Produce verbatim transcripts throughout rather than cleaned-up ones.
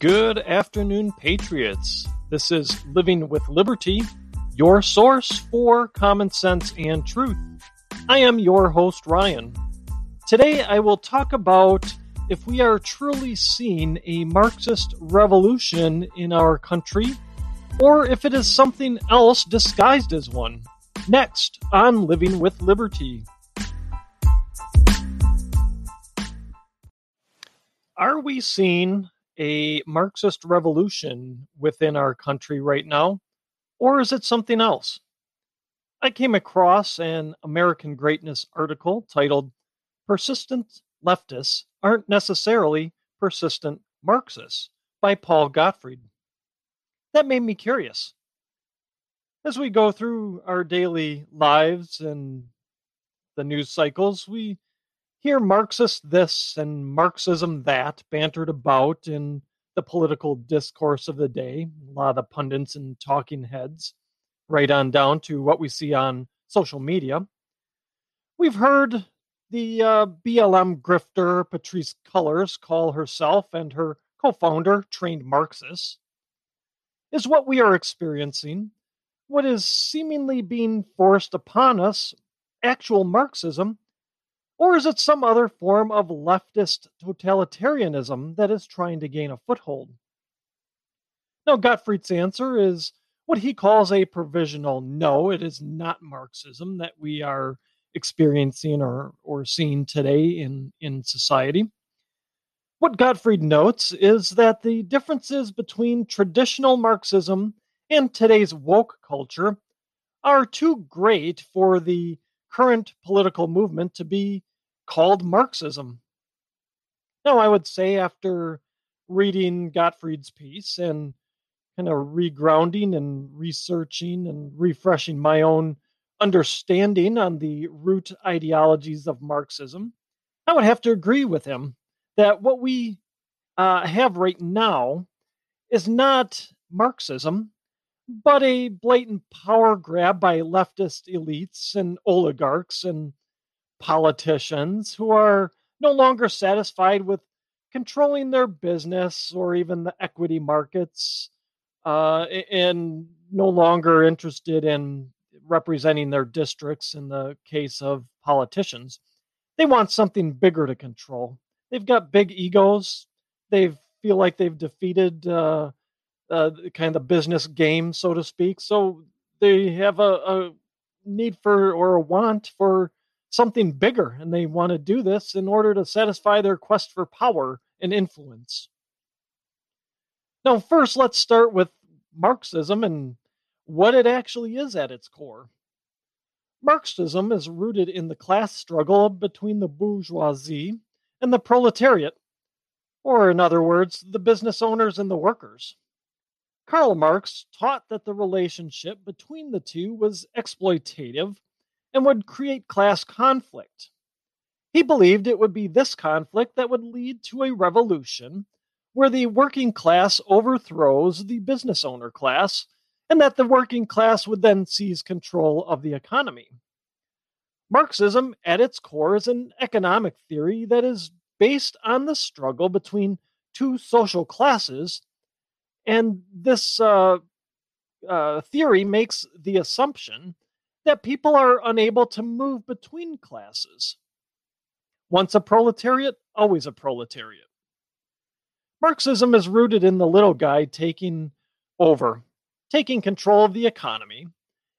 Good afternoon, Patriots. This is Living with Liberty, your source for common sense and truth. I am your host, Ryan. Today, I will talk about if we are truly seeing a Marxist revolution in our country, or if it is something else disguised as one. Next on Living with Liberty. Are we seeing a Marxist revolution within our country right now, or is it something else? I came across an American Greatness article titled, "Persistent Leftists Aren't Necessarily Persistent Marxists" by Paul Gottfried. That made me curious. As we go through our daily lives and the news cycles, we hear Marxist this and Marxism that bantered about in the political discourse of the day, a lot of the pundits and talking heads, right on down to what we see on social media. We've heard the uh, B L M grifter Patrisse Cullors call herself and her co-founder trained Marxists. Is what we are experiencing, what is seemingly being forced upon us, actual Marxism, or is it some other form of leftist totalitarianism that is trying to gain a foothold? Now, Gottfried's answer is what he calls a provisional no, it is not Marxism that we are experiencing or, or seeing today in, in society. What Gottfried notes is that the differences between traditional Marxism and today's woke culture are too great for the current political movement to be called Marxism. Now, I would say after reading Gottfried's piece and kind of regrounding and researching and refreshing my own understanding on the root ideologies of Marxism, I would have to agree with him that what we uh, have right now is not Marxism, but a blatant power grab by leftist elites and oligarchs and politicians who are no longer satisfied with controlling their business or even the equity markets, uh, and no longer interested in representing their districts in the case of politicians. They want something bigger to control. They've got big egos. They feel like they've defeated uh, uh, kind of the business game, so to speak. So they have a, a need for or a want for something bigger, and they want to do this in order to satisfy their quest for power and influence. Now, first, let's start with Marxism and what it actually is at its core. Marxism is rooted in the class struggle between the bourgeoisie and the proletariat, or in other words, the business owners and the workers. Karl Marx taught that the relationship between the two was exploitative and would create class conflict. He believed it would be this conflict that would lead to a revolution where the working class overthrows the business owner class, and that the working class would then seize control of the economy. Marxism, at its core, is an economic theory that is based on the struggle between two social classes, and this uh, uh, theory makes the assumption that people are unable to move between classes. Once a proletariat, always a proletariat. Marxism is rooted in the little guy taking over, taking control of the economy,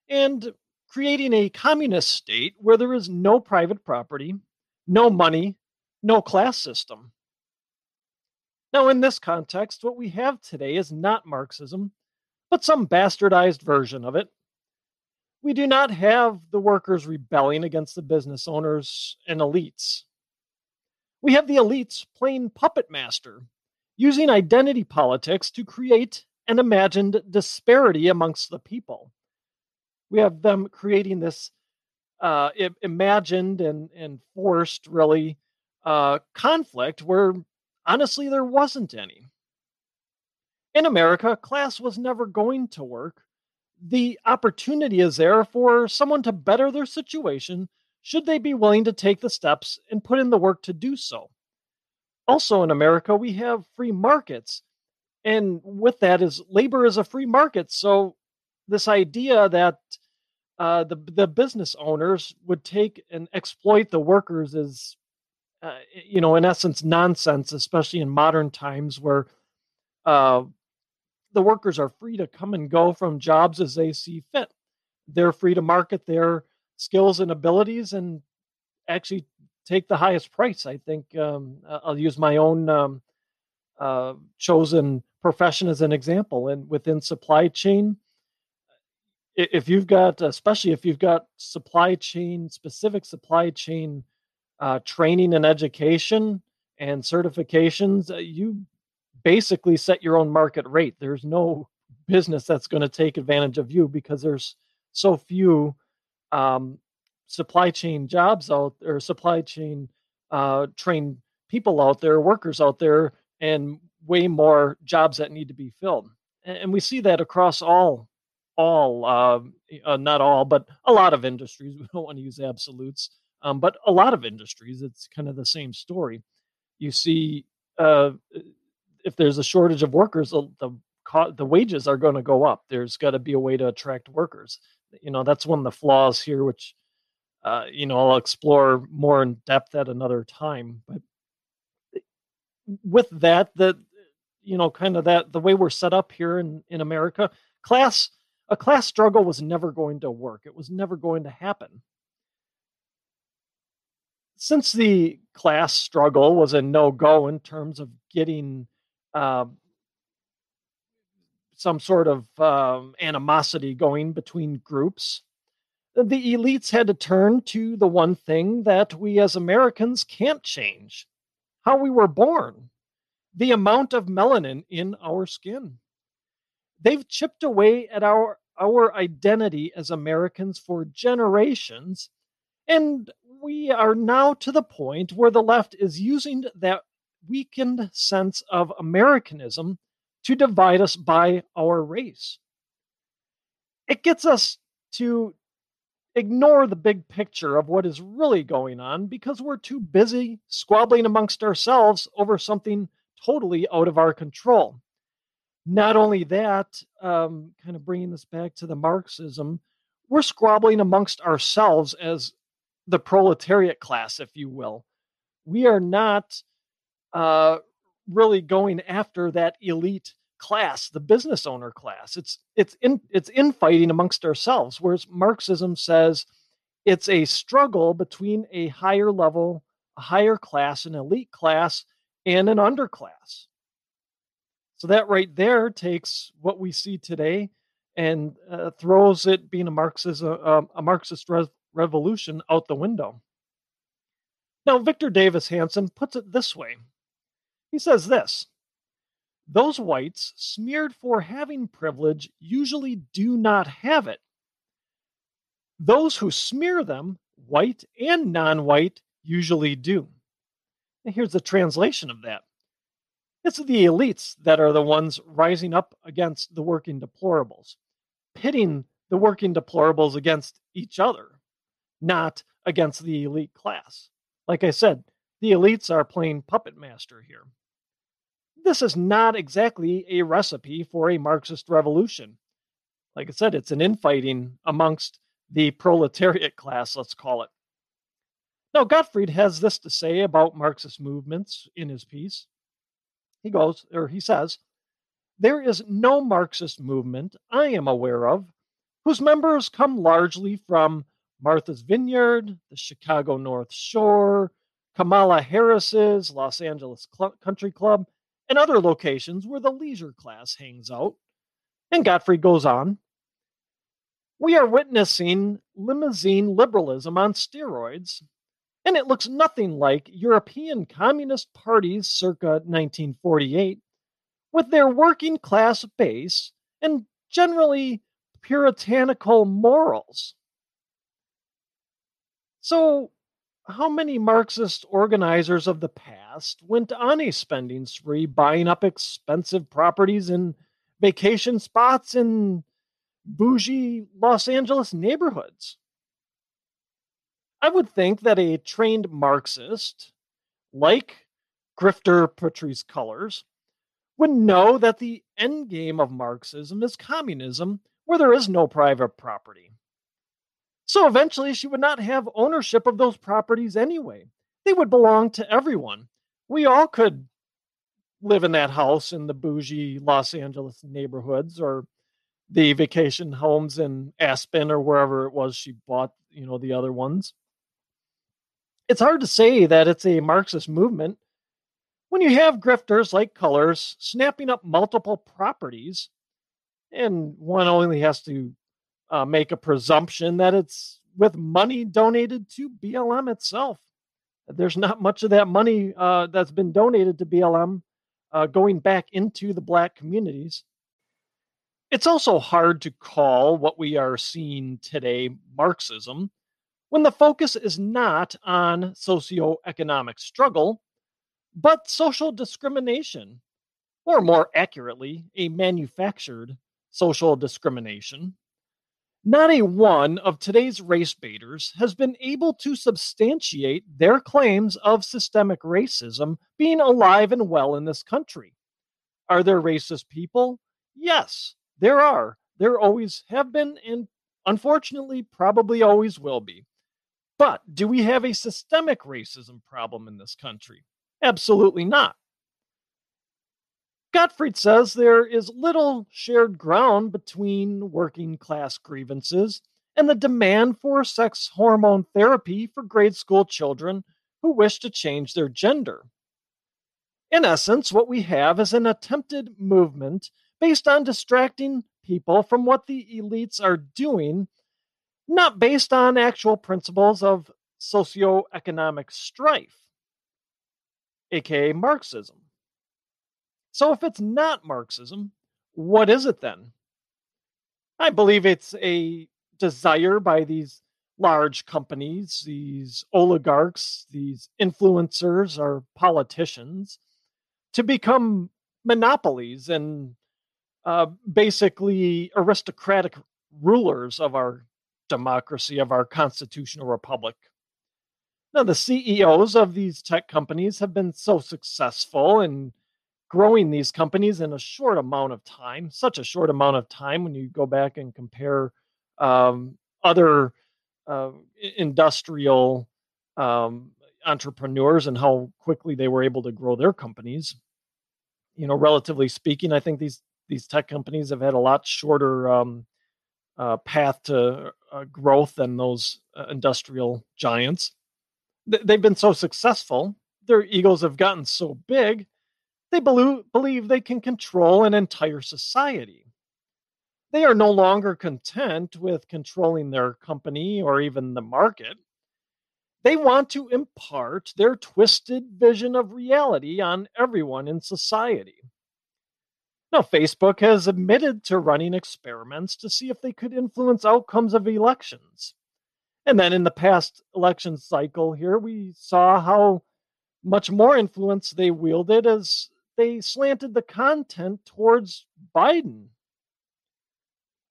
and creating a communist state where there is no private property, no money, no class system. Now, in this context, what we have today is not Marxism, but some bastardized version of it. We do not have the workers rebelling against the business owners and elites. We have the elites playing puppet master, using identity politics to create an imagined disparity amongst the people. We have them creating this uh, imagined and, and forced, really, uh, conflict where, honestly, there wasn't any. In America, class was never going to work. The opportunity is there for someone to better their situation should they be willing to take the steps and put in the work to do so. Also in America, we have free markets And with that is labor is a free market. So this idea that uh, the the business owners would take and exploit the workers is, uh, you know, in essence, nonsense, especially in modern times where uh, the workers are free to come and go from jobs as they see fit. They're free to market their skills and abilities and actually take the highest price. I think um, I'll use my own um, uh, chosen profession as an example. And within supply chain, if you've got, especially if you've got supply chain, specific supply chain uh, training and education and certifications, you basically set your own market rate. There's no business that's going to take advantage of you because there's so few um, supply chain jobs out there, supply chain uh, trained people out there, workers out there, and way more jobs that need to be filled. And we see that across all, all uh, uh, not all, but a lot of industries. We don't want to use absolutes, um, but a lot of industries, it's kind of the same story. You see, uh, if there's a shortage of workers, the, the, the wages are going to go up. There's got to be a way to attract workers. You know, that's one of the flaws here, which Uh, you know, I'll explore more in depth at another time. But with that, the you know, kind of that the way we're set up here in, in America, class a class struggle was never going to work. It was never going to happen. Since the class struggle was a no-go in terms of getting uh, some sort of um, animosity going between groups, the elites had to turn to the one thing that we as Americans can't change: how we were born, the amount of melanin in our skin. They've chipped away at our, our identity as Americans for generations, and we are now to the point where the left is using that weakened sense of Americanism to divide us by our race. It gets us to ignore the big picture of what is really going on because we're too busy squabbling amongst ourselves over something totally out of our control. Not only that, um, kind of bringing this back to the Marxism, we're squabbling amongst ourselves as the proletariat class, if you will. We are not uh, really going after that elite class, the business owner class. It's it's in, it's infighting amongst ourselves, whereas Marxism says it's a struggle between a higher level, a higher class, an elite class, and an underclass. So that right there takes what we see today and uh, throws it, being a Marxist, uh, a Marxist re- revolution, out the window. Now, Victor Davis Hanson puts it this way. He says this: those whites smeared for having privilege usually do not have it. Those who smear them, white and non-white, usually do. And here's the translation of that. It's the elites that are the ones rising up against the working deplorables, pitting the working deplorables against each other, not against the elite class. Like I said, the elites are playing puppet master here. This is not exactly a recipe for a Marxist revolution. Like I said, it's an infighting amongst the proletariat class, let's call it. Now, Gottfried has this to say about Marxist movements in his piece. He goes, or he says, "There is no Marxist movement I am aware of whose members come largely from Martha's Vineyard, the Chicago North Shore, Kamala Harris's Los Angeles Cl- Country Club, and other locations where the leisure class hangs out." And Gottfried goes on, "We are witnessing limousine liberalism on steroids, and it looks nothing like European communist parties circa nineteen forty-eight, with their working class base and generally puritanical morals." So, how many Marxist organizers of the past went on a spending spree, buying up expensive properties and vacation spots in bougie Los Angeles neighborhoods? I would think that a trained Marxist, like grifter Patrisse Cullors, would know that the end game of Marxism is communism, where there is no private property. So eventually she would not have ownership of those properties anyway. They would belong to everyone. We all could live in that house in the bougie Los Angeles neighborhoods or the vacation homes in Aspen or wherever it was she bought, you know, the other ones. It's hard to say that it's a Marxist movement when you have grifters like Cullors snapping up multiple properties, and one only has to uh, make a presumption that it's with money donated to B L M itself. There's not much of that money uh, that's been donated to B L M uh, going back into the Black communities. It's also hard to call what we are seeing today Marxism when the focus is not on socioeconomic struggle, but social discrimination, or more accurately, a manufactured social discrimination. Not a one of today's race baiters has been able to substantiate their claims of systemic racism being alive and well in this country. Are there racist people? Yes, there are. There always have been, and unfortunately, probably always will be. But do we have a systemic racism problem in this country? Absolutely not. Gottfried says there is little shared ground between working class grievances and the demand for sex hormone therapy for grade school children who wish to change their gender. In essence, what we have is an attempted movement based on distracting people from what the elites are doing, not based on actual principles of socioeconomic strife, aka Marxism. So if it's not Marxism, what is it then? I believe it's a desire by these large companies, these oligarchs, these influencers or politicians to become monopolies and uh, basically aristocratic rulers of our democracy, of our constitutional republic. Now, the C E Os of these tech companies have been so successful in growing these companies in a short amount of time, such a short amount of time when you go back and compare um, other uh, industrial um, entrepreneurs and how quickly they were able to grow their companies. You know, relatively speaking, I think these these tech companies have had a lot shorter um, uh, path to uh, growth than those uh, industrial giants. Th- they've been so successful. Their egos have gotten so big. They believe they can control an entire society. They are no longer content with controlling their company or even the market. They want to impart their twisted vision of reality on everyone in society. Now, Facebook has admitted to running experiments to see if they could influence outcomes of elections. And then in the past election cycle here, we saw how much more influence they wielded as they slanted the content towards Biden.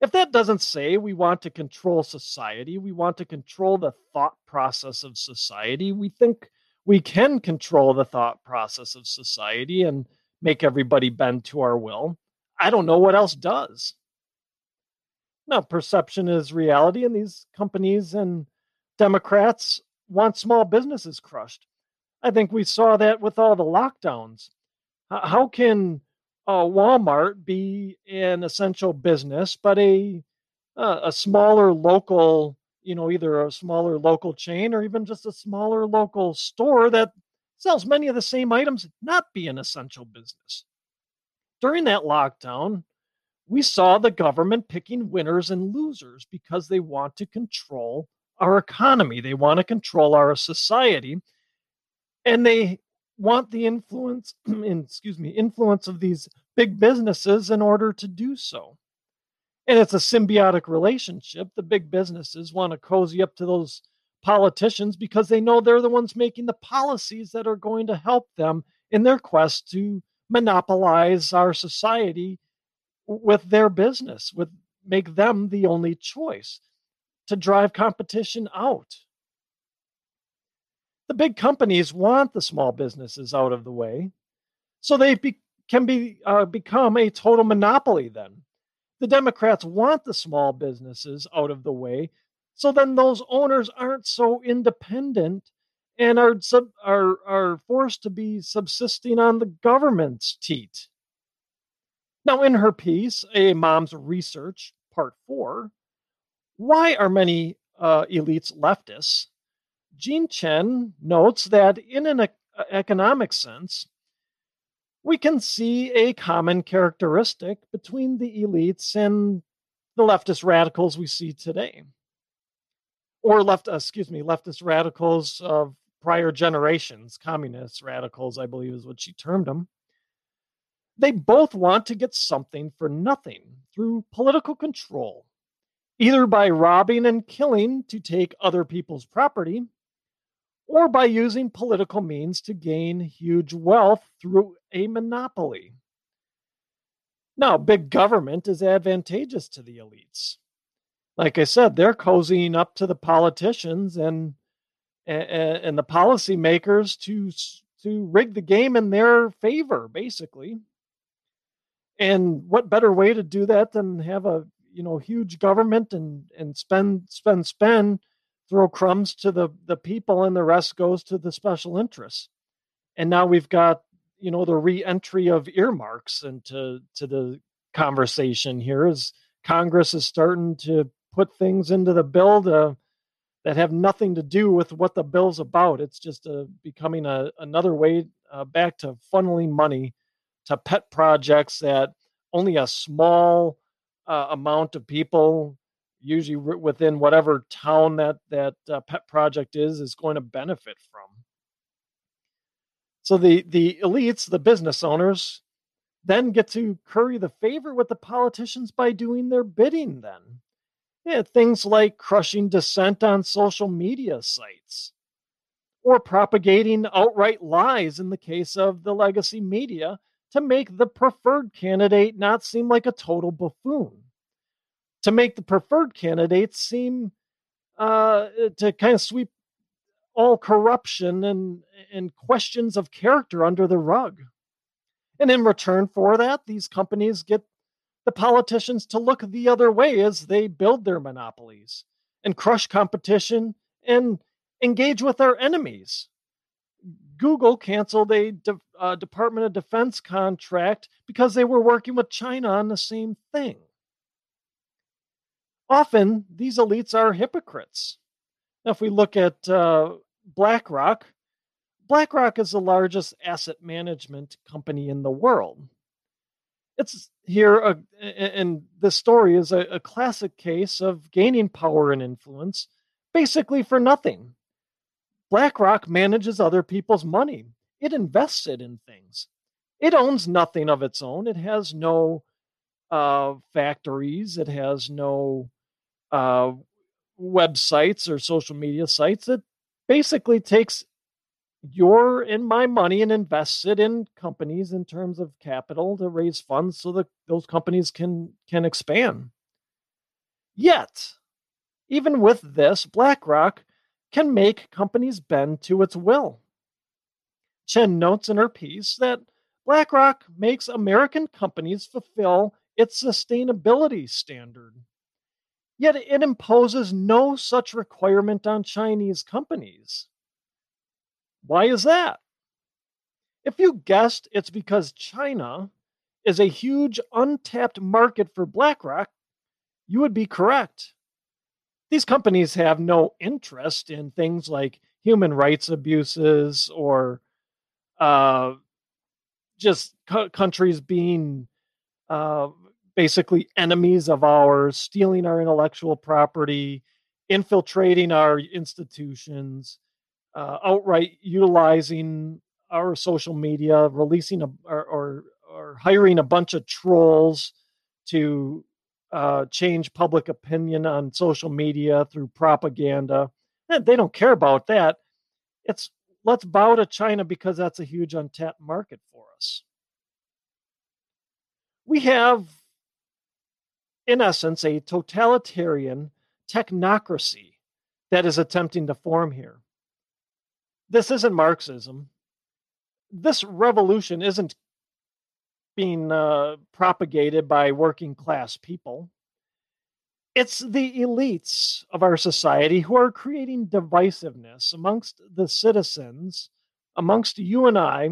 If that doesn't say we want to control society, we want to control the thought process of society, we think we can control the thought process of society and make everybody bend to our will, I don't know what else does. Now, perception is reality, and these companies and Democrats want small businesses crushed. I think we saw that with all the lockdowns. How can uh, Walmart be an essential business, but a uh, a smaller local, you know, either a smaller local chain or even just a smaller local store that sells many of the same items not be an essential business? During that lockdown, we saw the government picking winners and losers because they want to control our economy. They want to control our society, and they want the influence, excuse me, influence of these big businesses in order to do so. And it's a symbiotic relationship. The big businesses want to cozy up to those politicians because they know they're the ones making the policies that are going to help them in their quest to monopolize our society with their business, with make them the only choice, to drive competition out. The big companies want the small businesses out of the way, so they be- can be uh, become a total monopoly then. The Democrats want the small businesses out of the way, so then those owners aren't so independent and are sub, are are forced to be subsisting on the government's teat. Now, in her piece, A Mom's Research, Part four, Why Are Many uh, Elites Leftists?, Jean Chen notes that in an economic sense, we can see a common characteristic between the elites and the leftist radicals we see today. Or left, excuse me, leftist radicals of prior generations, communist radicals, I believe is what she termed them. They both want to get something for nothing through political control, either by robbing and killing to take other people's property, or by using political means to gain huge wealth through a monopoly. Now, big government is advantageous to the elites. Like I said, they're cozying up to the politicians and and, and the policymakers to, to rig the game in their favor, basically. And what better way to do that than have a you know huge government and, and spend, spend, spend, throw crumbs to the, the people, and the rest goes to the special interests. And now we've got, you know, the re-entry of earmarks into to the conversation here as Congress is starting to put things into the bill to, that have nothing to do with what the bill's about. It's just uh, becoming a, another way uh, back to funneling money to pet projects that only a small uh, amount of people, usually within whatever town that, that uh, pet project is, is going to benefit from. So the, the elites, the business owners, then get to curry the favor with the politicians by doing their bidding then. Yeah, things like crushing dissent on social media sites or propagating outright lies in the case of the legacy media to make the preferred candidate not seem like a total buffoon. To make the preferred candidates seem uh, to kind of sweep all corruption and, and questions of character under the rug. And in return for that, these companies get the politicians to look the other way as they build their monopolies and crush competition and engage with their enemies. Google canceled a de- uh, Department of Defense contract because they were working with China on the same thing. Often, these elites are hypocrites. Now, if we look at uh, BlackRock, BlackRock is the largest asset management company in the world. It's here, a, and this story is a, a classic case of gaining power and influence, basically for nothing. BlackRock manages other people's money. It invests it in things. It owns nothing of its own. It has no uh, factories. It has no uh, websites or social media sites. It basically takes your and my money and invests it in companies in terms of capital to raise funds so that those companies can, can expand. Yet, even with this, BlackRock can make companies bend to its will. Chen notes in her piece that BlackRock makes American companies fulfill its sustainability standard. Yet it imposes no such requirement on Chinese companies. Why is that? If you guessed, it's because China is a huge untapped market for BlackRock, you would be correct. These companies have no interest in things like human rights abuses or uh, just co- countries being uh, basically enemies of ours, stealing our intellectual property, infiltrating our institutions, Uh, outright utilizing our social media, releasing a, or, or or hiring a bunch of trolls to uh, change public opinion on social media through propaganda. And they don't care about that. It's let's bow to China because that's a huge untapped market for us. We have, in essence, a totalitarian technocracy that is attempting to form here. This isn't Marxism. This revolution isn't being uh, propagated by working class people. It's the elites of our society who are creating divisiveness amongst the citizens, amongst you and I,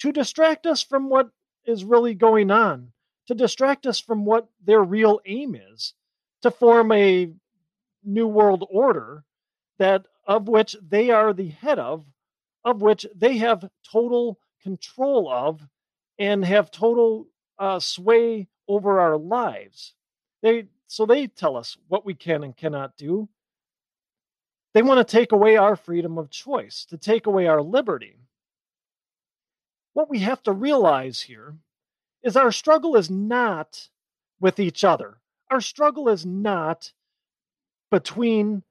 to distract us from what is really going on, to distract us from what their real aim is, to form a new world order that of which they are the head of, of which they have total control of, and have total uh, sway over our lives. They So they tell us what we can and cannot do. They want to take away our freedom of choice, to take away our liberty. What we have to realize here is our struggle is not with each other. Our struggle is not between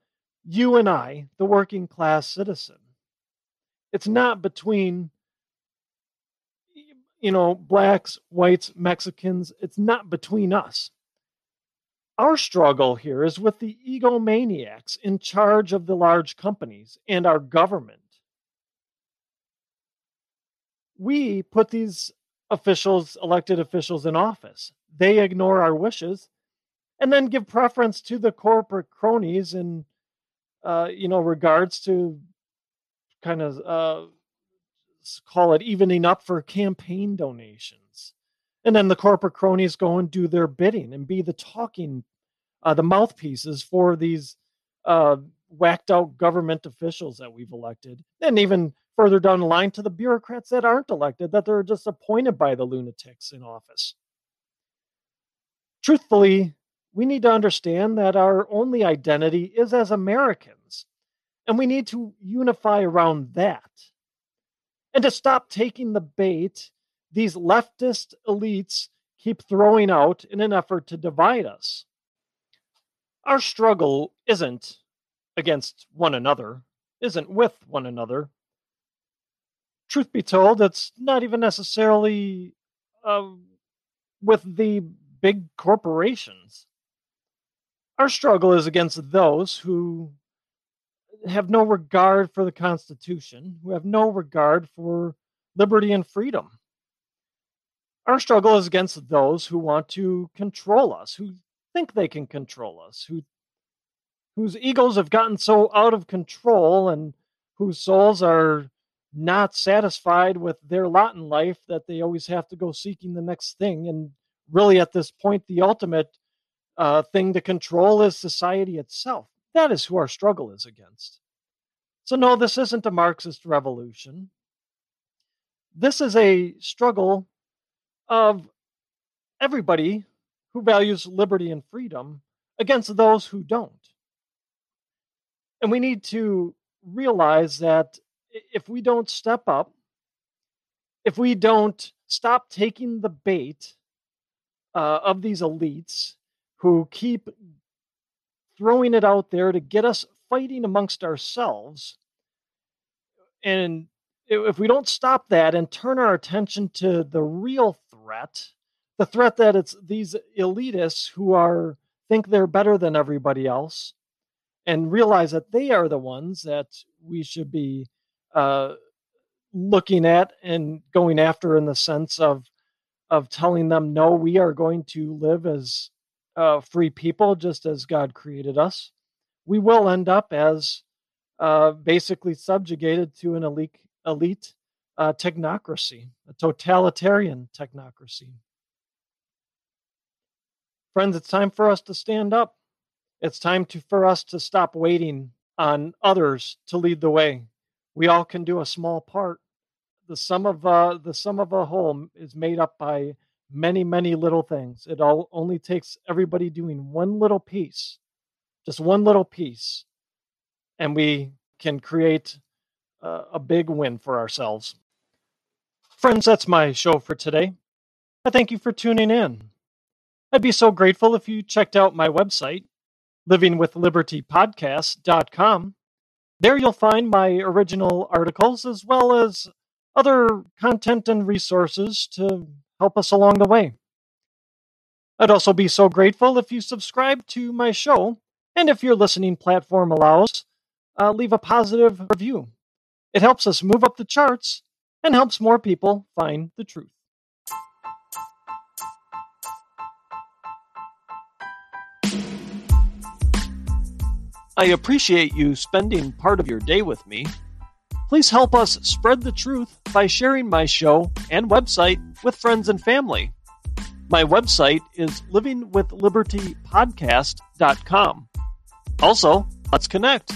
you and I, the working class citizen. It's not between, you know, blacks, whites, Mexicans. It's not between us. Our struggle here is with the egomaniacs in charge of the large companies and our government. We put these officials, elected officials, in office. They ignore our wishes and then give preference to the corporate cronies in, uh, you know, regards to kind of, uh, call it evening up for campaign donations. And then the corporate cronies go and do their bidding and be the talking, uh, the mouthpieces for these uh, whacked out government officials that we've elected. And even further down the line to the bureaucrats that aren't elected, that they're just appointed by the lunatics in office. Truthfully, we need to understand that our only identity is as Americans, and we need to unify around that and to stop taking the bait these leftist elites keep throwing out in an effort to divide us. Our struggle isn't against one another, isn't with one another. Truth be told, it's not even necessarily uh, with the big corporations. Our struggle is against those who have no regard for the Constitution, who have no regard for liberty and freedom. Our struggle is against those who want to control us, who think they can control us, who, whose egos have gotten so out of control and whose souls are not satisfied with their lot in life that they always have to go seeking the next thing. And really, at this point, the ultimate uh, thing to control is society itself. That is who our struggle is against. So no, this isn't a Marxist revolution. This is a struggle of everybody who values liberty and freedom against those who don't. And we need to realize that if we don't step up, if we don't stop taking the bait uh, of these elites who keep throwing it out there to get us fighting amongst ourselves, and if we don't stop that and turn our attention to the real threat, the threat that it's these elitists who are think they're better than everybody else and realize that they are the ones that we should be uh, looking at and going after in the sense of of telling them, no, we are going to live as uh, free people just as God created us. We will end up as uh, basically subjugated to an elite elite uh, technocracy, a totalitarian technocracy. Friends, it's time for us to stand up. It's time to, for us to stop waiting on others to lead the way. We all can do a small part. The sum of, uh, the sum of a whole is made up by many, many little things. It all only takes everybody doing one little piece, just one little piece, and we can create Uh, a big win for ourselves. Friends, that's my show for today. I thank you for tuning in. I'd be so grateful if you checked out my website, living with liberty podcast dot com. There you'll find my original articles as well as other content and resources to help us along the way. I'd also be so grateful if you subscribe to my show, and if your listening platform allows, uh, leave a positive review. It helps us move up the charts and helps more people find the truth. I appreciate you spending part of your day with me. Please help us spread the truth by sharing my show and website with friends and family. My website is living with liberty podcast dot com. Also, let's connect.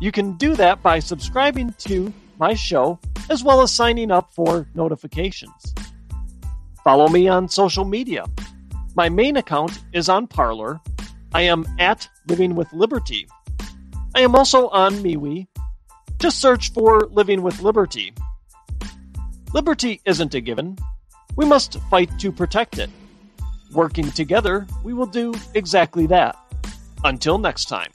You can do that by subscribing to my show as well as signing up for notifications. Follow me on social media. My main account is on Parler. I am at Living with Liberty. I am also on MeWe. Just search for Living with Liberty. Liberty isn't a given. We must fight to protect it. Working together, we will do exactly that. Until next time.